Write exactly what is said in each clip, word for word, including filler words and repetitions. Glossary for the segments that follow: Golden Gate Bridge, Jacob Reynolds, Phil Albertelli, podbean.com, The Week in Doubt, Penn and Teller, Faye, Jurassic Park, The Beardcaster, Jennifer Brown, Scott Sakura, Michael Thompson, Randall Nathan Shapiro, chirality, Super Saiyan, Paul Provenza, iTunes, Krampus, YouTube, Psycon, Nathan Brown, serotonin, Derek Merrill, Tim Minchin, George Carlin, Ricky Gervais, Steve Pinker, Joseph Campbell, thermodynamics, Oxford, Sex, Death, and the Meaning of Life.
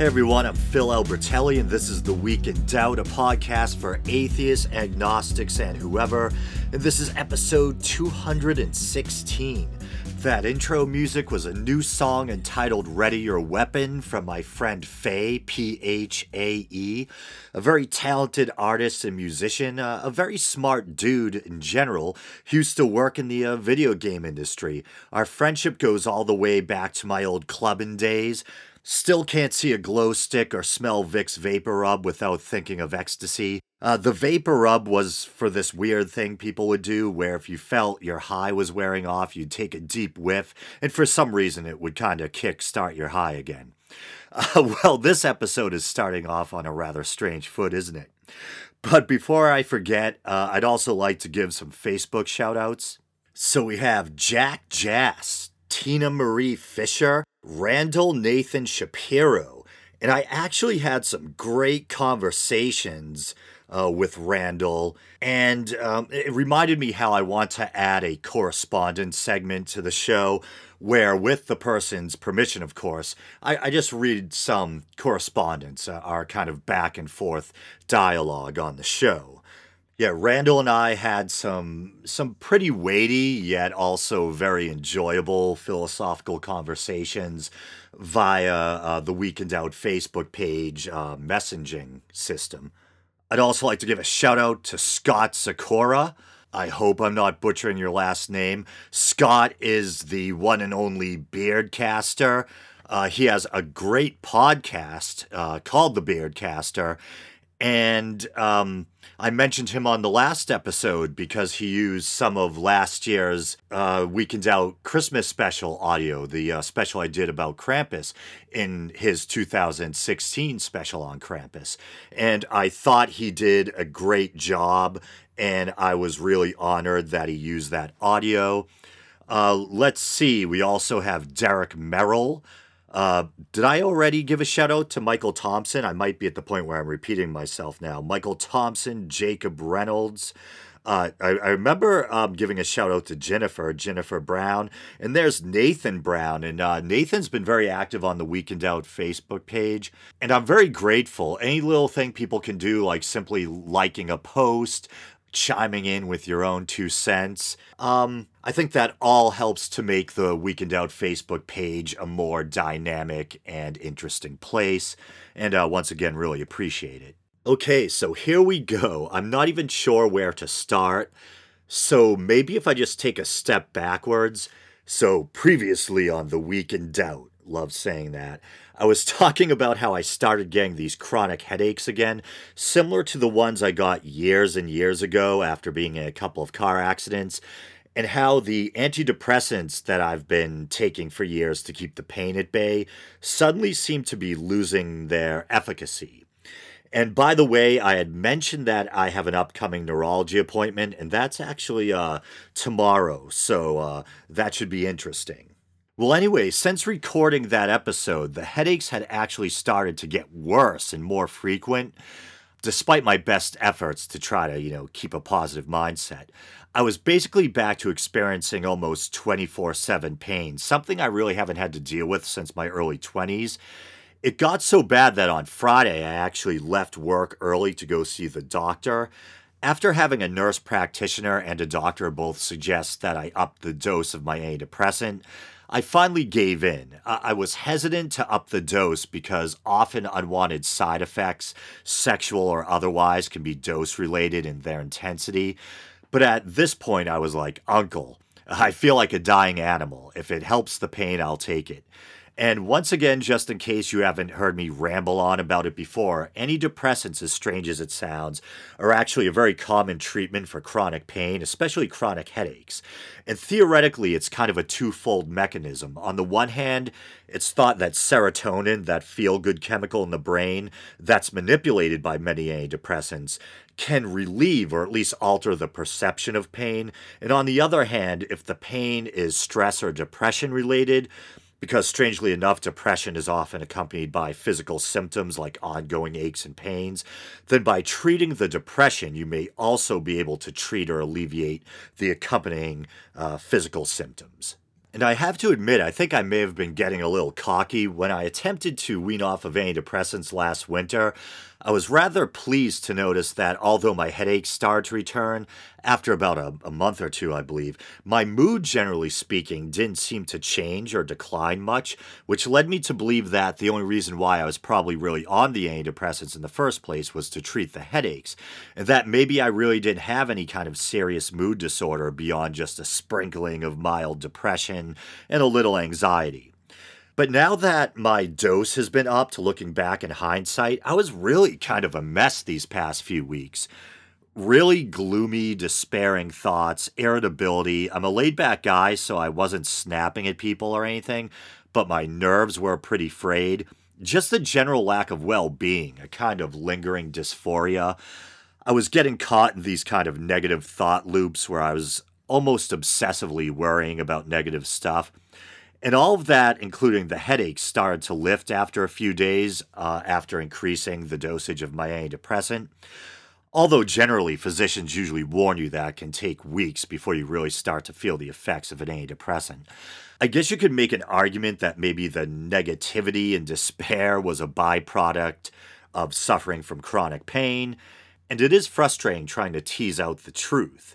Hey everyone, I'm Phil Albertelli, and this is The Week in Doubt, a podcast for atheists, agnostics, and whoever. And this is episode two hundred sixteen. That intro music was a new song entitled Ready Your Weapon from my friend Faye, P H A E, a very talented artist and musician, uh, a very smart dude in general. He used to work in the uh, video game industry. Our friendship goes all the way back to my old clubbing days. Still can't see a glow stick or smell Vicks Vapor Rub without thinking of ecstasy. Uh, the Vapor Rub was for this weird thing people would do where if you felt your high was wearing off, you'd take a deep whiff, and for some reason it would kind of kick-start your high again. Uh, well, this episode is starting off on a rather strange foot, isn't it? But before I forget, uh, I'd also like to give some Facebook shout-outs. So we have Jack Jass, Tina Marie Fisher, Randall Nathan Shapiro, and I actually had some great conversations uh, with Randall, and um, it reminded me how I want to add a correspondence segment to the show where, with the person's permission, of course, I, I just read some correspondence, uh, our kind of back and forth dialogue on the show. Yeah, Randall and I had some some pretty weighty yet also very enjoyable philosophical conversations via uh, the Week in Doubt Facebook page uh, messaging system. I'd also like to give a shout out to Scott Sakura. I hope I'm not butchering your last name. Scott is the one and only Beardcaster. Uh, he has a great podcast uh, called The Beardcaster. And um, I mentioned him on the last episode because he used some of last year's uh, Week in Doubt Christmas special audio, the uh, special I did about Krampus, in his two thousand sixteen special on Krampus. And I thought he did a great job, and I was really honored that he used that audio. Uh, let's see, we also have Derek Merrill. Uh, did I already give a shout out to Michael Thompson? I might be at the point where I'm repeating myself now. Michael Thompson, Jacob Reynolds. Uh, I, I remember um, giving a shout out to Jennifer, Jennifer Brown. And there's Nathan Brown. And uh, Nathan's been very active on the Week in Doubt Facebook page. And I'm very grateful. Any little thing people can do, like simply liking a post, chiming in with your own two cents. Um, I think that all helps to make the Week in Doubt Facebook page a more dynamic and interesting place. And uh, once again, really appreciate it. Okay, so here we go. I'm not even sure where to start. So maybe if I just take a step backwards. So previously on the Week in Doubt. Love saying that. I was talking about how I started getting these chronic headaches again, similar to the ones I got years and years ago after being in a couple of car accidents, and how the antidepressants that I've been taking for years to keep the pain at bay suddenly seem to be losing their efficacy. And by the way, I had mentioned that I have an upcoming neurology appointment, and that's actually uh, tomorrow, so uh, that should be interesting. Well, anyway, since recording that episode, the headaches had actually started to get worse and more frequent, despite my best efforts to try to, you know, keep a positive mindset. I was basically back to experiencing almost twenty-four seven pain, something I really haven't had to deal with since my early twenties. It got so bad that on Friday, I actually left work early to go see the doctor. After having a nurse practitioner and a doctor both suggest that I up the dose of my antidepressant, I finally gave in. I was hesitant to up the dose because often unwanted side effects, sexual or otherwise, can be dose-related in their intensity. But at this point, I was like, Uncle, I feel like a dying animal. If it helps the pain, I'll take it. And once again, just in case you haven't heard me ramble on about it before, antidepressants, as strange as it sounds, are actually a very common treatment for chronic pain, especially chronic headaches. And theoretically, it's kind of a twofold mechanism. On the one hand, it's thought that serotonin, that feel-good chemical in the brain that's manipulated by many antidepressants, can relieve or at least alter the perception of pain. And on the other hand, if the pain is stress or depression-related, because strangely enough, depression is often accompanied by physical symptoms like ongoing aches and pains, then by treating the depression, you may also be able to treat or alleviate the accompanying uh, physical symptoms. And I have to admit, I think I may have been getting a little cocky when I attempted to wean off of antidepressants last winter. I was rather pleased to notice that although my headaches started to return, after about a, a month or two, I believe, my mood, generally speaking, didn't seem to change or decline much, which led me to believe that the only reason why I was probably really on the antidepressants in the first place was to treat the headaches, and that maybe I really didn't have any kind of serious mood disorder beyond just a sprinkling of mild depression and a little anxiety. But now that my dose has been upped, looking back in hindsight, I was really kind of a mess these past few weeks. Really gloomy, despairing thoughts, irritability. I'm a laid-back guy, so I wasn't snapping at people or anything, but my nerves were pretty frayed. Just the general lack of well-being, a kind of lingering dysphoria. I was getting caught in these kind of negative thought loops where I was almost obsessively worrying about negative stuff. And all of that, including the headaches, started to lift after a few days uh, after increasing the dosage of my antidepressant. Although generally, physicians usually warn you that it can take weeks before you really start to feel the effects of an antidepressant. I guess you could make an argument that maybe the negativity and despair was a byproduct of suffering from chronic pain, and it is frustrating trying to tease out the truth.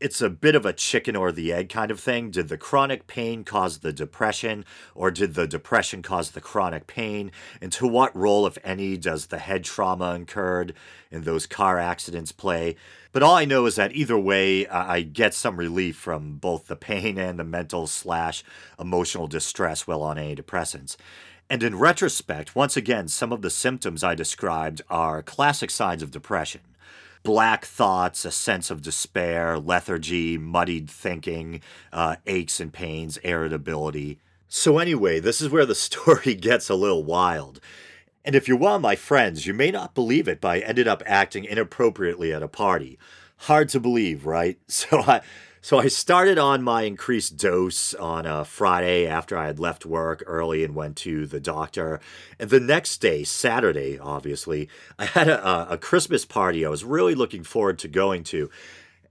It's a bit of a chicken or the egg kind of thing. Did the chronic pain cause the depression, or did the depression cause the chronic pain? And to what role, if any, does the head trauma incurred in those car accidents play? But all I know is that either way, I get some relief from both the pain and the mental slash emotional distress while on antidepressants. And in retrospect, once again, some of the symptoms I described are classic signs of depression. Black thoughts, a sense of despair, lethargy, muddied thinking, uh, aches and pains, irritability. So anyway, this is where the story gets a little wild. And if you're one of my friends, you may not believe it, but I ended up acting inappropriately at a party. Hard to believe, right? So I, so I started on my increased dose on a Friday after I had left work early and went to the doctor. And the next day, Saturday, obviously, I had a, a Christmas party I was really looking forward to going to.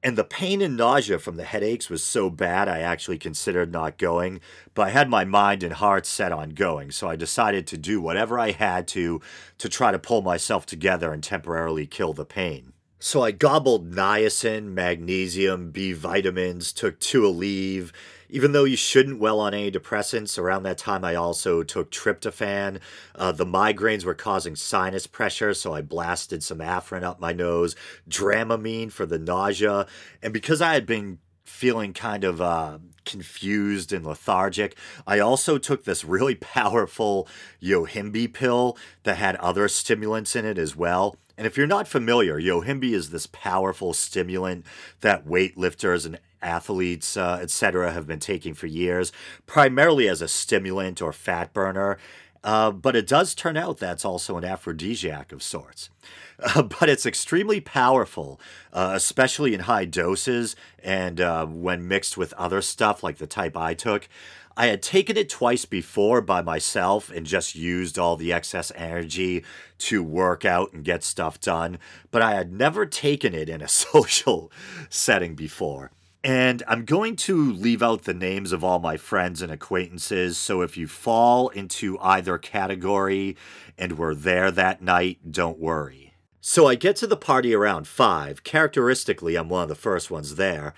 And the pain and nausea from the headaches was so bad I actually considered not going, but I had my mind and heart set on going, so I decided to do whatever I had to to try to pull myself together and temporarily kill the pain. So I gobbled niacin, magnesium, B vitamins, took two Aleve. Even though you shouldn't well on antidepressants, around that time I also took tryptophan. Uh, the migraines were causing sinus pressure, so I blasted some Afrin up my nose, Dramamine for the nausea. And because I had been feeling kind of uh, confused and lethargic, I also took this really powerful Yohimbe pill that had other stimulants in it as well. And if you're not familiar, Yohimbe is this powerful stimulant that weightlifters and athletes, uh, et cetera, have been taking for years, primarily as a stimulant or fat burner. Uh, but it does turn out that's also an aphrodisiac of sorts. Uh, but it's extremely powerful, uh, especially in high doses and uh, when mixed with other stuff like the type I took. I had taken it twice before by myself and just used all the excess energy to work out and get stuff done, but I had never taken it in a social setting before. And I'm going to leave out the names of all my friends and acquaintances, so if you fall into either category and were there that night, don't worry. So I get to the party around five. Characteristically, I'm one of the first ones there.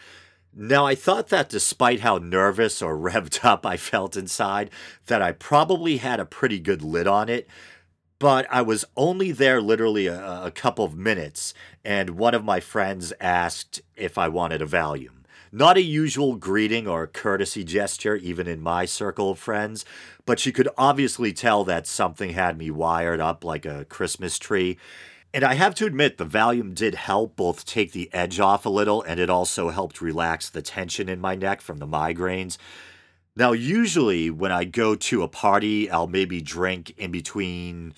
Now, I thought that despite how nervous or revved up I felt inside, that I probably had a pretty good lid on it, but I was only there literally a, a couple of minutes, and one of my friends asked if I wanted a Valium. Not a usual greeting or courtesy gesture, even in my circle of friends, but she could obviously tell that something had me wired up like a Christmas tree. And I have to admit, the Valium did help both take the edge off a little, and it also helped relax the tension in my neck from the migraines. Now, usually when I go to a party, I'll maybe drink in between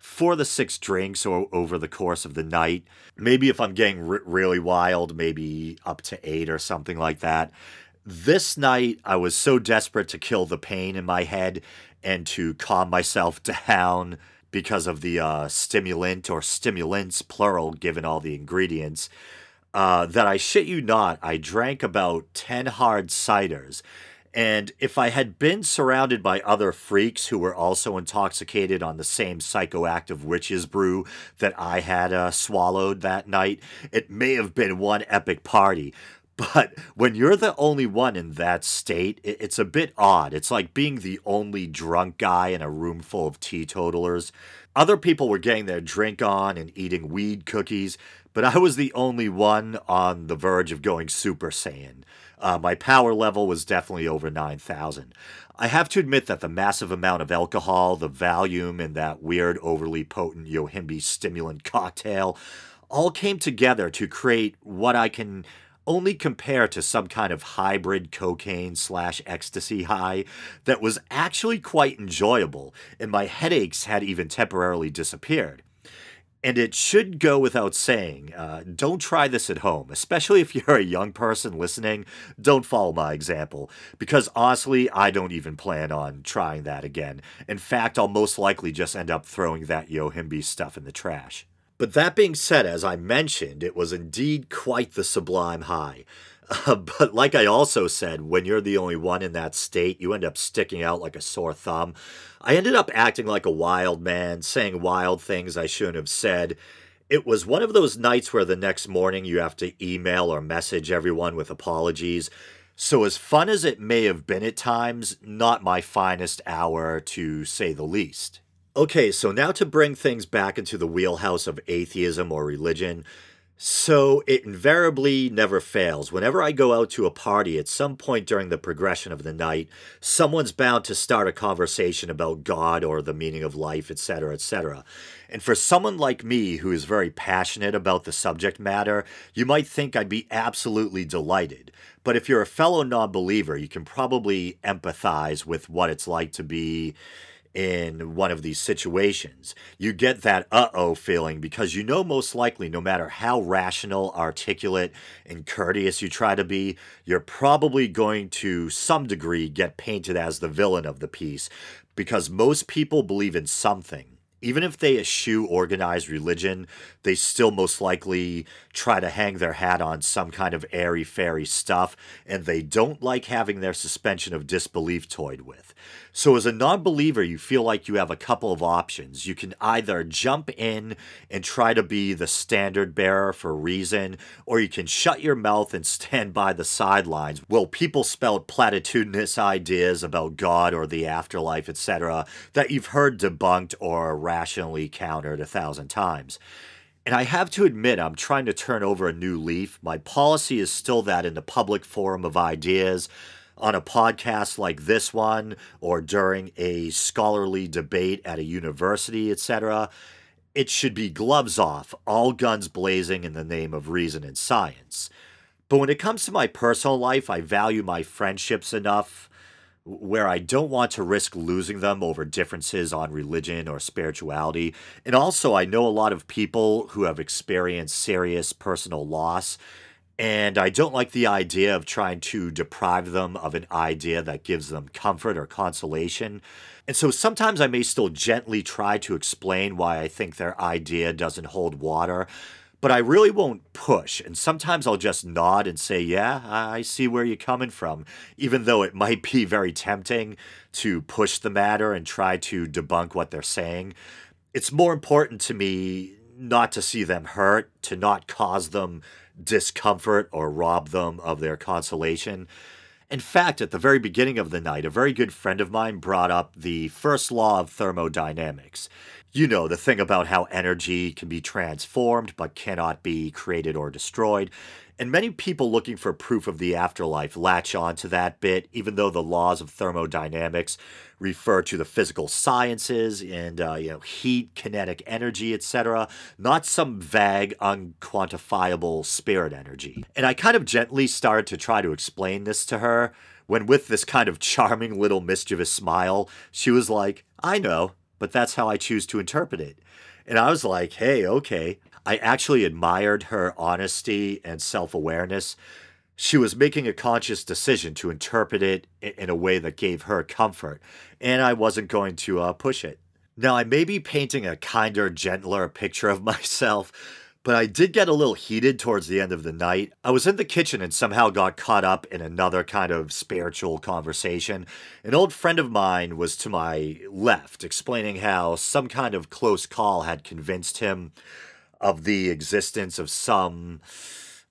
four to six drinks or over the course of the night. Maybe if I'm getting r- really wild, maybe up to eight or something like that. This night, I was so desperate to kill the pain in my head and to calm myself down, because of the uh, stimulant or stimulants, plural, given all the ingredients, uh, that I shit you not, I drank about ten hard ciders. And if I had been surrounded by other freaks who were also intoxicated on the same psychoactive witch's brew that I had uh, swallowed that night, it may have been one epic party. But when you're the only one in that state, it's a bit odd. It's like being the only drunk guy in a room full of teetotalers. Other people were getting their drink on and eating weed cookies, but I was the only one on the verge of going Super Saiyan. Uh, my power level was definitely over nine thousand. I have to admit that the massive amount of alcohol, the Valium, and that weird, overly potent Yohimbe stimulant cocktail all came together to create what I can only compare to some kind of hybrid cocaine slash ecstasy high that was actually quite enjoyable, and my headaches had even temporarily disappeared. And it should go without saying, uh, don't try this at home, especially if you're a young person listening. Don't follow my example, because honestly, I don't even plan on trying that again. In fact, I'll most likely just end up throwing that Yohimbe stuff in the trash. But that being said, as I mentioned, it was indeed quite the sublime high. Uh, but like I also said, when you're the only one in that state, you end up sticking out like a sore thumb. I ended up acting like a wild man, saying wild things I shouldn't have said. It was one of those nights where the next morning you have to email or message everyone with apologies. So as fun as it may have been at times, not my finest hour to say the least. Okay, so now to bring things back into the wheelhouse of atheism or religion. So it invariably never fails. Whenever I go out to a party, at some point during the progression of the night, someone's bound to start a conversation about God or the meaning of life, et cetera, et cetera. And for someone like me who is very passionate about the subject matter, you might think I'd be absolutely delighted. But if you're a fellow non-believer, you can probably empathize with what it's like to be in one of these situations. You get that uh-oh feeling because you know most likely no matter how rational, articulate, and courteous you try to be, you're probably going to some degree get painted as the villain of the piece because most people believe in something. Even if they eschew organized religion, they still most likely try to hang their hat on some kind of airy-fairy stuff, and they don't like having their suspension of disbelief toyed with. So as a non-believer, you feel like you have a couple of options. You can either jump in and try to be the standard bearer for reason, or you can shut your mouth and stand by the sidelines while people spout platitudinous ideas about God or the afterlife, et cetera, that you've heard debunked or rationally countered a thousand times. And I have to admit, I'm trying to turn over a new leaf. My policy is still that in the public forum of ideas, on a podcast like this one, or during a scholarly debate at a university, et cetera, it should be gloves off, all guns blazing in the name of reason and science. But when it comes to my personal life, I value my friendships enough where I don't want to risk losing them over differences on religion or spirituality. And also, I know a lot of people who have experienced serious personal loss, and I don't like the idea of trying to deprive them of an idea that gives them comfort or consolation. And so sometimes I may still gently try to explain why I think their idea doesn't hold water, but I really won't push, and sometimes I'll just nod and say, yeah, I see where you're coming from, even though it might be very tempting to push the matter and try to debunk what they're saying. It's more important to me not to see them hurt, to not cause them discomfort or rob them of their consolation. In fact, at the very beginning of the night, a very good friend of mine brought up the first law of thermodynamics. You know, the thing about how energy can be transformed but cannot be created or destroyed. And many people looking for proof of the afterlife latch on to that bit, even though the laws of thermodynamics refer to the physical sciences and uh, you know, heat, kinetic energy, et cetera, not some vague, unquantifiable spirit energy. And I kind of gently started to try to explain this to her when, with this kind of charming little mischievous smile, she was like, I know, but that's how I choose to interpret it. And I was like, hey, okay. I actually admired her honesty and self-awareness. She was making a conscious decision to interpret it in a way that gave her comfort, and I wasn't going to uh, push it. Now, I may be painting a kinder, gentler picture of myself, but I did get a little heated towards the end of the night. I was in the kitchen and somehow got caught up in another kind of spiritual conversation. An old friend of mine was to my left, explaining how some kind of close call had convinced him of the existence of some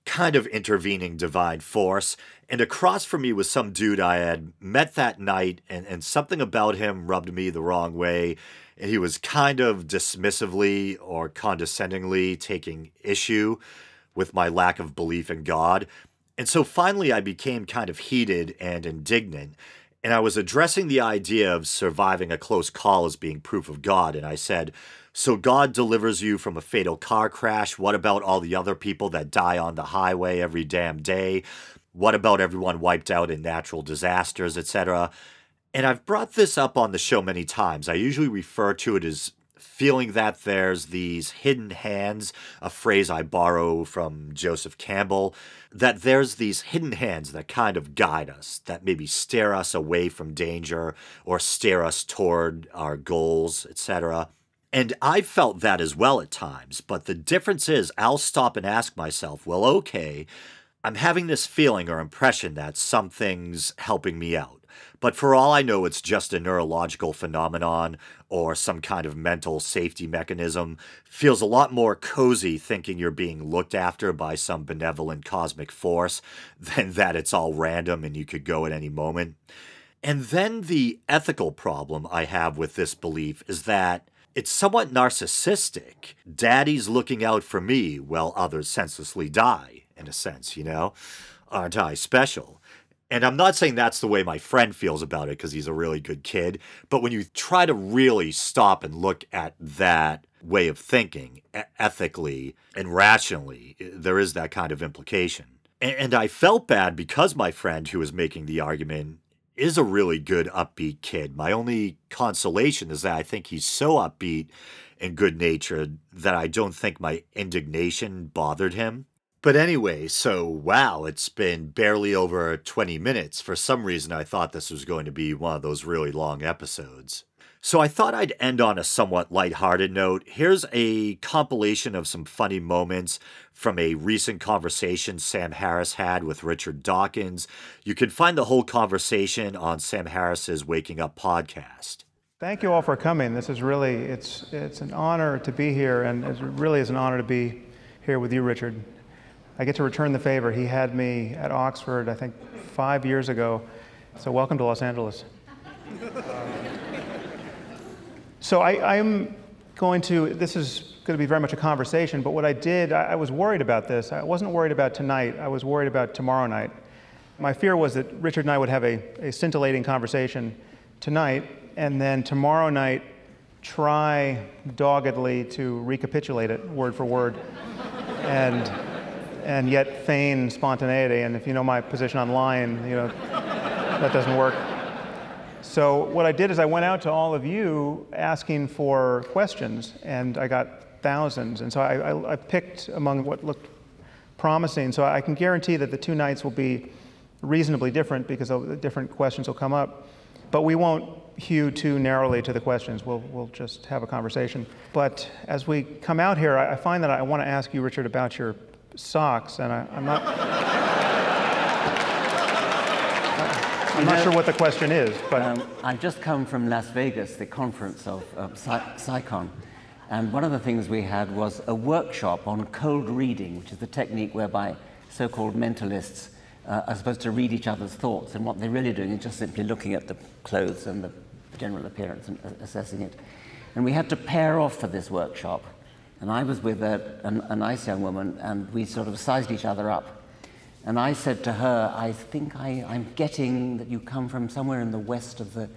kind of intervening divine force. And across from me was some dude I had met that night, and, and something about him rubbed me the wrong way. And he was kind of dismissively or condescendingly taking issue with my lack of belief in God. And so finally I became kind of heated and indignant. And I was addressing the idea of surviving a close call as being proof of God. And I said, so God delivers you from a fatal car crash. What about all the other people that die on the highway every damn day? What about everyone wiped out in natural disasters, et cetera? And I've brought this up on the show many times. I usually refer to it as feeling that there's these hidden hands, a phrase I borrow from Joseph Campbell, that there's these hidden hands that kind of guide us, that maybe steer us away from danger or steer us toward our goals, et cetera. And I felt that as well at times, but the difference is I'll stop and ask myself, well, okay, I'm having this feeling or impression that something's helping me out. But for all I know, it's just a neurological phenomenon or some kind of mental safety mechanism. Feels a lot more cozy thinking you're being looked after by some benevolent cosmic force than that it's all random and you could go at any moment. And then the ethical problem I have with this belief is that it's somewhat narcissistic. Daddy's looking out for me while others senselessly die, in a sense, you know? Aren't I special? And I'm not saying that's the way my friend feels about it because he's a really good kid, but when you try to really stop and look at that way of thinking ethically and rationally, there is that kind of implication. And I felt bad because my friend who was making the argument is a really good upbeat kid. My only consolation is that I think he's so upbeat and good-natured that I don't think my indignation bothered him. But anyway, so wow, it's been barely over twenty minutes. For some reason, I thought this was going to be one of those really long episodes. So I thought I'd end on a somewhat lighthearted note. Here's a compilation of some funny moments from a recent conversation Sam Harris had with Richard Dawkins. You can find the whole conversation on Sam Harris's Waking Up podcast. Thank you all for coming. This is really, it's it's an honor to be here, and it really is an honor to be here with you, Richard. I get to return the favor. He had me at Oxford, I think, five years ago. So welcome to Los Angeles. So I am going to, this is going to be very much a conversation, but what I did, I, I was worried about this. I wasn't worried about tonight. I was worried about tomorrow night. My fear was that Richard and I would have a, a scintillating conversation tonight, and then tomorrow night try doggedly to recapitulate it word for word. and. and yet feign spontaneity. And if you know my position on lying, you know, that doesn't work. So what I did is I went out to all of you asking for questions, and I got thousands. And so I, I, I picked among what looked promising. So I can guarantee that the two nights will be reasonably different because different questions will come up. But we won't hew too narrowly to the questions. We'll, we'll just have a conversation. But as we come out here, I, I find that I want to ask you, Richard, about your socks, and I, I'm not I, I'm you not know, sure what the question is, but um, I've just come from Las Vegas, the conference of uh, Psycon, and one of the things we had was a workshop on cold reading, which is the technique whereby so-called mentalists uh, are supposed to read each other's thoughts, and what they're really doing is just simply looking at the clothes and the general appearance and uh, assessing it. And we had to pair off for this workshop. And I was with a, a, a nice young woman, and we sort of sized each other up. And I said to her, I think I, I'm getting that you come from somewhere in the west of the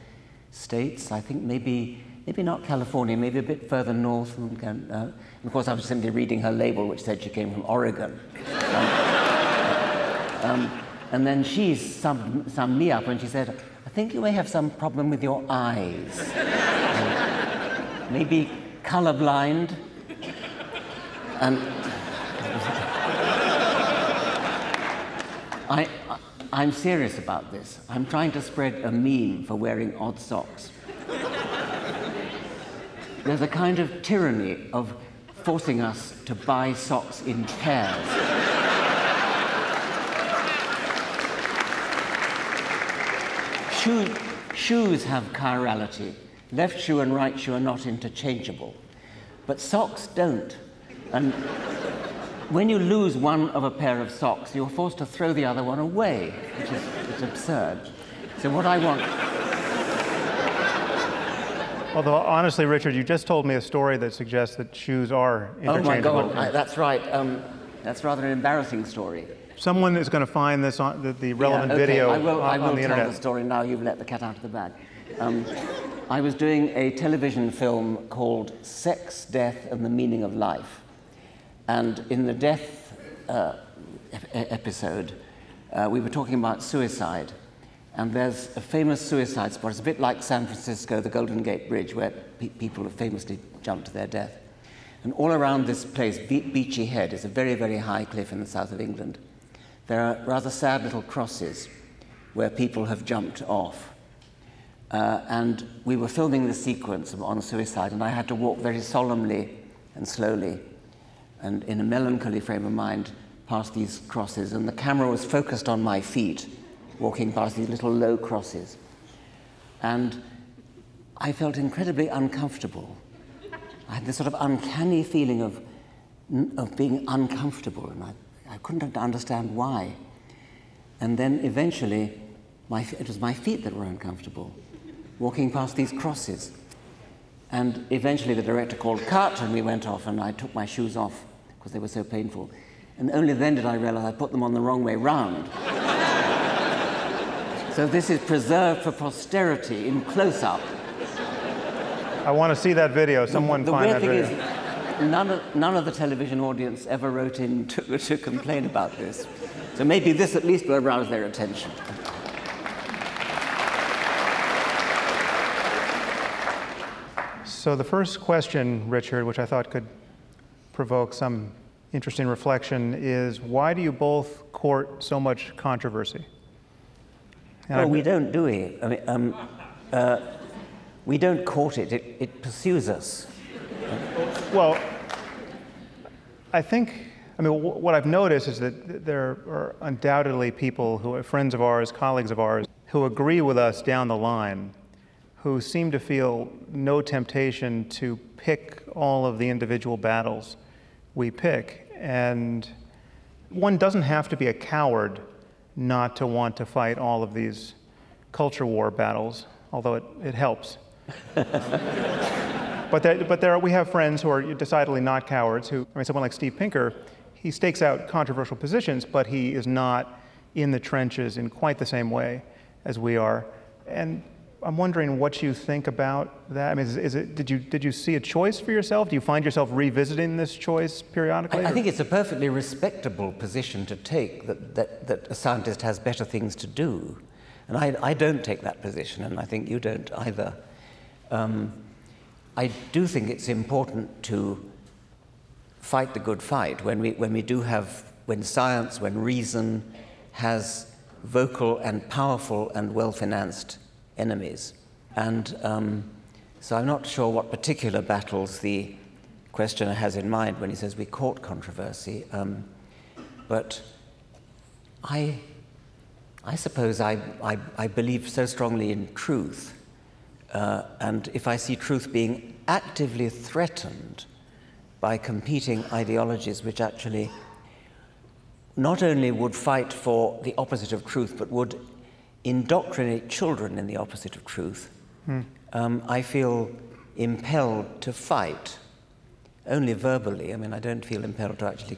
States. I think maybe maybe not California, maybe a bit further north. And, uh, and of course, I was simply reading her label, which said she came from Oregon. um, um, and then she summed, summed me up, and she said, I think you may have some problem with your eyes. um, maybe colorblind. And I, I, I'm serious about this. I'm trying to spread a meme for wearing odd socks. There's a kind of tyranny of forcing us to buy socks in pairs. Shoe, shoes have chirality. Left shoe and right shoe are not interchangeable. But socks don't. And when you lose one of a pair of socks, you're forced to throw the other one away, which is it's absurd. So what I want... Although, honestly, Richard, you just told me a story that suggests that shoes are interchangeable. Oh, my God. I, that's right. Um, that's rather an embarrassing story. Someone is going to find this on the, the relevant yeah, okay. video I will, on, I will on the internet. I will tell the story now. You've let the cat out of the bag. Um, I was doing a television film called Sex, Death, and the Meaning of Life. And in the death uh, ep- episode, uh, we were talking about suicide. And there's a famous suicide spot. It's a bit like San Francisco, the Golden Gate Bridge, where pe- people have famously jumped to their death. And all around this place, Be- Beachy Head, is a very, very high cliff in the south of England. There are rather sad little crosses where people have jumped off. Uh, and we were filming the sequence on suicide, and I had to walk very solemnly and slowly and in a melancholy frame of mind past these crosses. And the camera was focused on my feet, walking past these little low crosses. And I felt incredibly uncomfortable. I had this sort of uncanny feeling of, of being uncomfortable, and I, I couldn't understand why. And then eventually, my, it was my feet that were uncomfortable, walking past these crosses. And eventually the director called cut, and we went off, and I took my shoes off, because they were so painful. And only then did I realize I put them on the wrong way round. So this is preserved for posterity in close-up. I want to see that video. Someone the, the find that video. The weird thing is, none of, none of the television audience ever wrote in to, to complain about this. So maybe this at least will arouse their attention. So the first question, Richard, which I thought could provoke some interesting reflection, is why do you both court so much controversy? And well, I've... we don't, do we? I mean, um, uh, we don't court it. It, it pursues us. Well, I think, I mean, w- what I've noticed is that there are undoubtedly people who are friends of ours, colleagues of ours, who agree with us down the line, who seem to feel no temptation to pick all of the individual battles we pick. And one doesn't have to be a coward not to want to fight all of these culture war battles, although it, it helps. But there, but there are, we have friends who are decidedly not cowards, who, I mean, someone like Steve Pinker, he stakes out controversial positions, but he is not in the trenches in quite the same way as we are. And I'm wondering what you think about that. I mean, is, is it, did you did you see a choice for yourself? Do you find yourself revisiting this choice periodically? I, I think it's a perfectly respectable position to take, that, that, that a scientist has better things to do. And I, I don't take that position, and I think you don't either. Um, I do think it's important to fight the good fight when we when we do have, when science, when reason has vocal and powerful and well-financed enemies. And um, so I'm not sure what particular battles the questioner has in mind when he says we court controversy. Um, but I I suppose I, I, I believe so strongly in truth. Uh, and if I see truth being actively threatened by competing ideologies which actually not only would fight for the opposite of truth, but would indoctrinate children in the opposite of truth, hmm. um, I feel impelled to fight, only verbally. I mean, I don't feel impelled to actually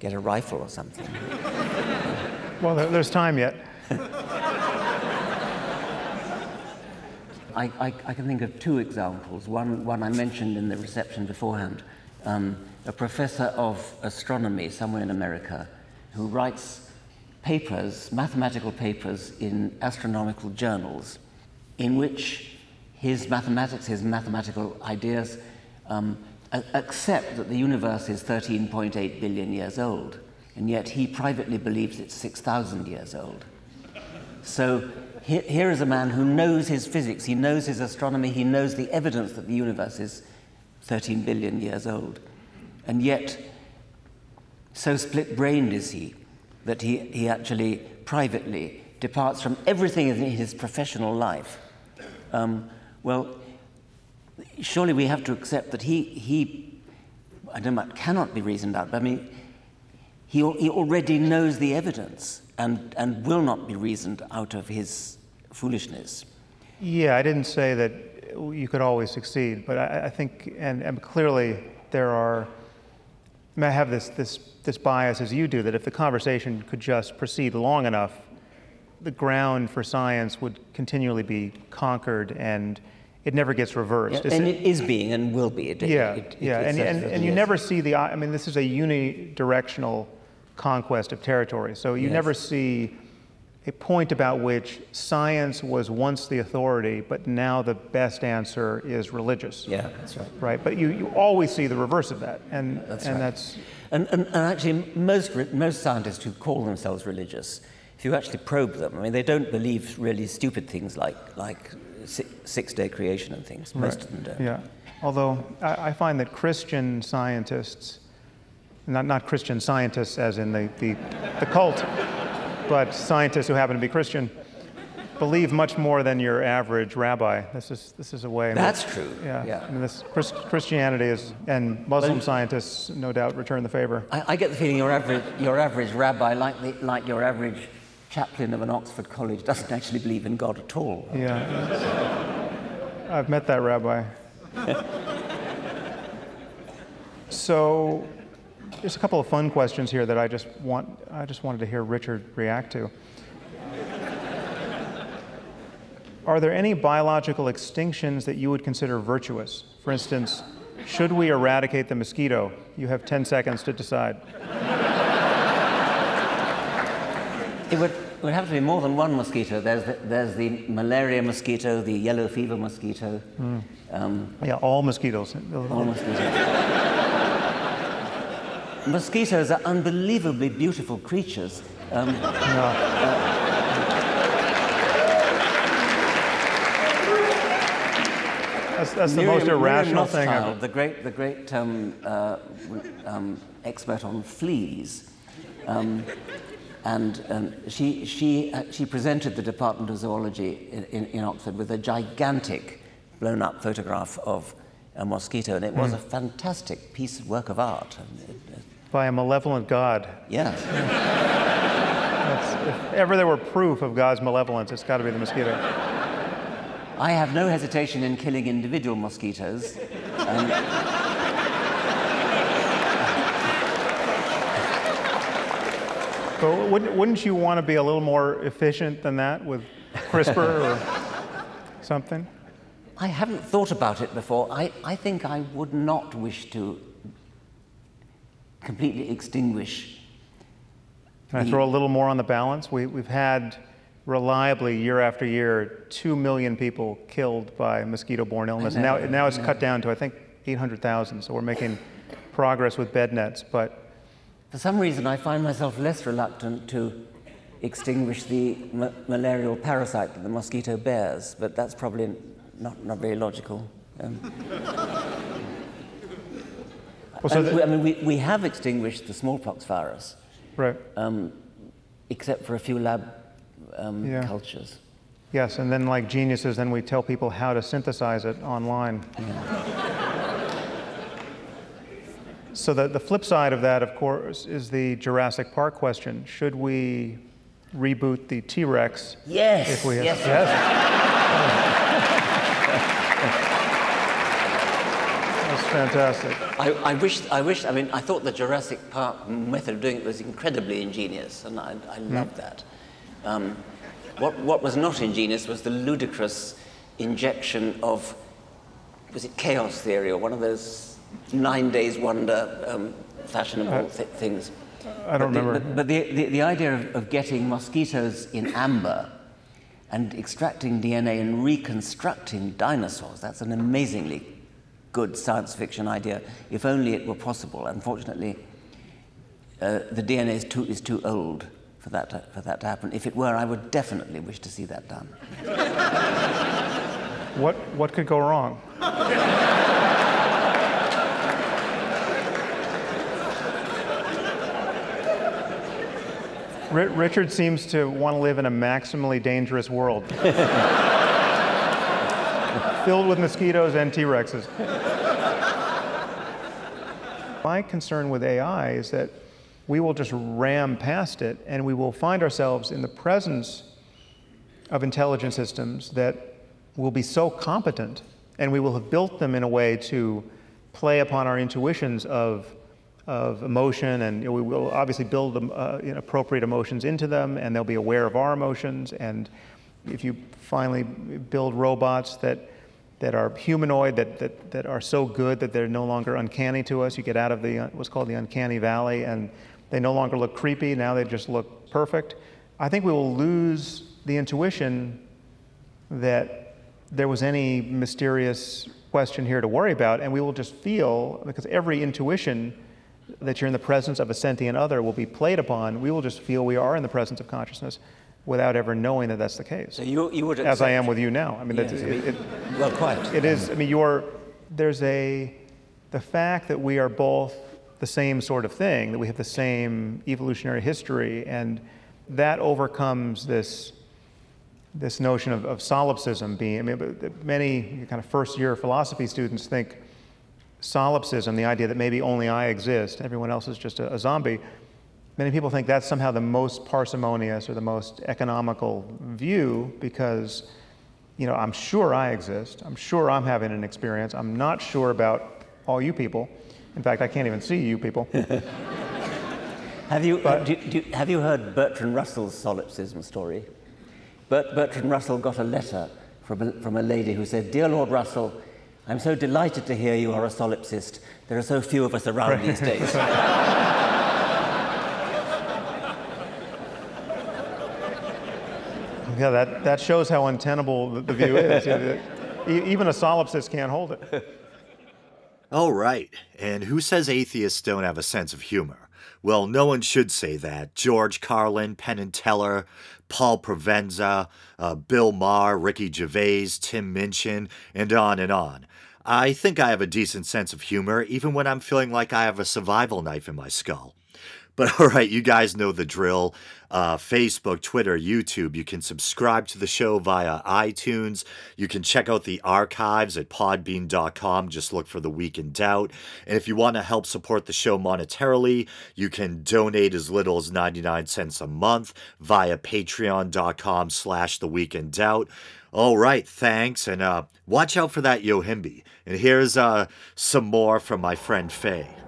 get a rifle or something. Well, there's time yet. I, I, I can think of two examples. One, one I mentioned in the reception beforehand, um, a professor of astronomy somewhere in America who writes papers, mathematical papers in astronomical journals in which his mathematics, his mathematical ideas um, a- accept that the universe is thirteen point eight billion years old, and yet he privately believes it's six thousand years old. So he- here is a man who knows his physics, he knows his astronomy, he knows the evidence that the universe is thirteen billion years old. and yet so split-brained is he that he, he actually privately departs from everything in his professional life. Um, well, surely we have to accept that he, he I don't know, cannot be reasoned out, but I mean, he, he already knows the evidence and, and will not be reasoned out of his foolishness. Yeah, I didn't say that you could always succeed, but I, I think, and, and clearly there are, I mean, I have this, this this bias as you do, that if the conversation could just proceed long enough, the ground for science would continually be conquered and it never gets reversed. Yeah, and it, it is being and will be. It, yeah, it, it, yeah. It and, and, and you yes. never see the, I mean, this is a unidirectional conquest of territory. So you yes. never see a point about which science was once the authority, but now the best answer is religious. Yeah, that's right. Right, but you, you always see the reverse of that, and that's and right. that's and, and, and actually most most scientists who call themselves religious, if you actually probe them, I mean, they don't believe really stupid things like like six-day creation and things. Most right. of them don't. Yeah, although I, I find that Christian scientists, not not Christian scientists as in the the, the cult. But scientists who happen to be Christian believe much more than your average rabbi. This is this is a way. That's which, true. Yeah. yeah. I mean, this Christ, Christianity is, and Muslim well, scientists, no doubt, return the favor. I, I get the feeling your average your average rabbi, like the, like your average chaplain of an Oxford college, doesn't actually believe in God at all. Yeah. I've met that rabbi. So. There's a couple of fun questions here that I just want I just wanted to hear Richard react to. Are there any biological extinctions that you would consider virtuous? For instance, should we eradicate the mosquito? You have ten seconds to decide. It would, it would have to be more than one mosquito. There's the, there's the malaria mosquito, the yellow fever mosquito. Mm. Um, yeah, all mosquitoes. All mosquitoes. Mosquitoes are unbelievably beautiful creatures. Um, no. uh, that's that's Miriam, the most irrational thing ever. The great, the great um, uh, um, expert on fleas, um, and um, she she uh, she presented the Department of Zoology in, in, in Oxford with a gigantic, blown-up photograph of a mosquito, and it was mm. a fantastic piece of work of art. By a malevolent god. Yes. That's, if ever there were proof of God's malevolence, it's got to be the mosquito. I have no hesitation in killing individual mosquitoes. Um, but wouldn't, wouldn't you want to be a little more efficient than that with CRISPR or something? I haven't thought about it before. I, I think I would not wish to completely extinguish. Can I throw a little more on the balance? We, we've had reliably, year after year, two million people killed by mosquito-borne illness. Now, now it's cut down to, I think, eight hundred thousand. So we're making progress with bed nets. But for some reason, I find myself less reluctant to extinguish the ma- malarial parasite that the mosquito bears. But that's probably Not not very logical. Um, well, so the, we, I mean, we, we have extinguished the smallpox virus, right? Um, except for a few lab um, yeah. cultures. Yes, and then like geniuses, then we tell people how to synthesize it online. Yeah. So the, the flip side of that, of course, is the Jurassic Park question. Should we reboot the T-Rex? Yes. If we have, yes. yes. That's fantastic. I, I wish, I wish, I mean, I thought the Jurassic Park method of doing it was incredibly ingenious, and I, I loved mm. that. Um, what, what was not ingenious was the ludicrous injection of, was it chaos theory or one of those nine days wonder um, fashionable uh, th- things? I don't but remember. The, but, but the, the, the idea of, of getting mosquitoes in amber and extracting D N A and reconstructing dinosaurs. That's an amazingly good science fiction idea, if only it were possible. Unfortunately, uh, the D N A is too, is too old for that, to, for that to happen. If it were, I would definitely wish to see that done. What, what could go wrong? R- Richard seems to want to live in a maximally dangerous world. Filled with mosquitoes and T-Rexes. My concern with A I is that we will just ram past it, and we will find ourselves in the presence of intelligent systems that will be so competent, and we will have built them in a way to play upon our intuitions of of emotion, and you know, we will obviously build the uh, you know, appropriate emotions into them, and they'll be aware of our emotions. And if you finally build robots that that are humanoid, that that that are so good that they're no longer uncanny to us, you get out of the uh, what's called the uncanny valley, and they no longer look creepy. Now they just look perfect. I think we will lose the intuition that there was any mysterious question here to worry about, and we will just feel, because every intuition that you're in the presence of a sentient other will be played upon, we will just feel we are in the presence of consciousness without ever knowing that that's the case. So you, you would accept, as I am with you now. I mean, yeah, that's, it, it, it, well, quite. It is. I mean, you're. There's a, the fact that we are both the same sort of thing, that we have the same evolutionary history, and that overcomes this, this notion of, of solipsism being. I mean, many kind of first-year philosophy students think solipsism, the idea that maybe only I exist, everyone else is just a, a zombie. Many people think that's somehow the most parsimonious or the most economical view, because, you know, I'm sure I exist, I'm sure I'm having an experience, I'm not sure about all you people. In fact, I can't even see you people. Have you but, do, do, have you heard Bertrand Russell's solipsism story? Bert, Bertrand Russell got a letter from a, from a lady who said, "Dear Lord Russell, I'm so delighted to hear you are a solipsist. There are so few of us around right. these days." Yeah, that, that shows how untenable the view is. Even a solipsist can't hold it. All right. And who says atheists don't have a sense of humor? Well, no one should say that. George Carlin, Penn and Teller, Paul Provenza, uh, Bill Maher, Ricky Gervais, Tim Minchin, and on and on. I think I have a decent sense of humor, even when I'm feeling like I have a survival knife in my skull. But all right, you guys know the drill. Uh, Facebook, Twitter, YouTube. You can subscribe to the show via iTunes. You can check out the archives at podbean dot com. Just look for The Week in Doubt. And if you want to help support the show monetarily, you can donate as little as ninety-nine cents a month via patreon dot com slash The Week in Doubt. All right, thanks. And uh, watch out for that Yohimbe. And here's uh, some more from my friend Faye.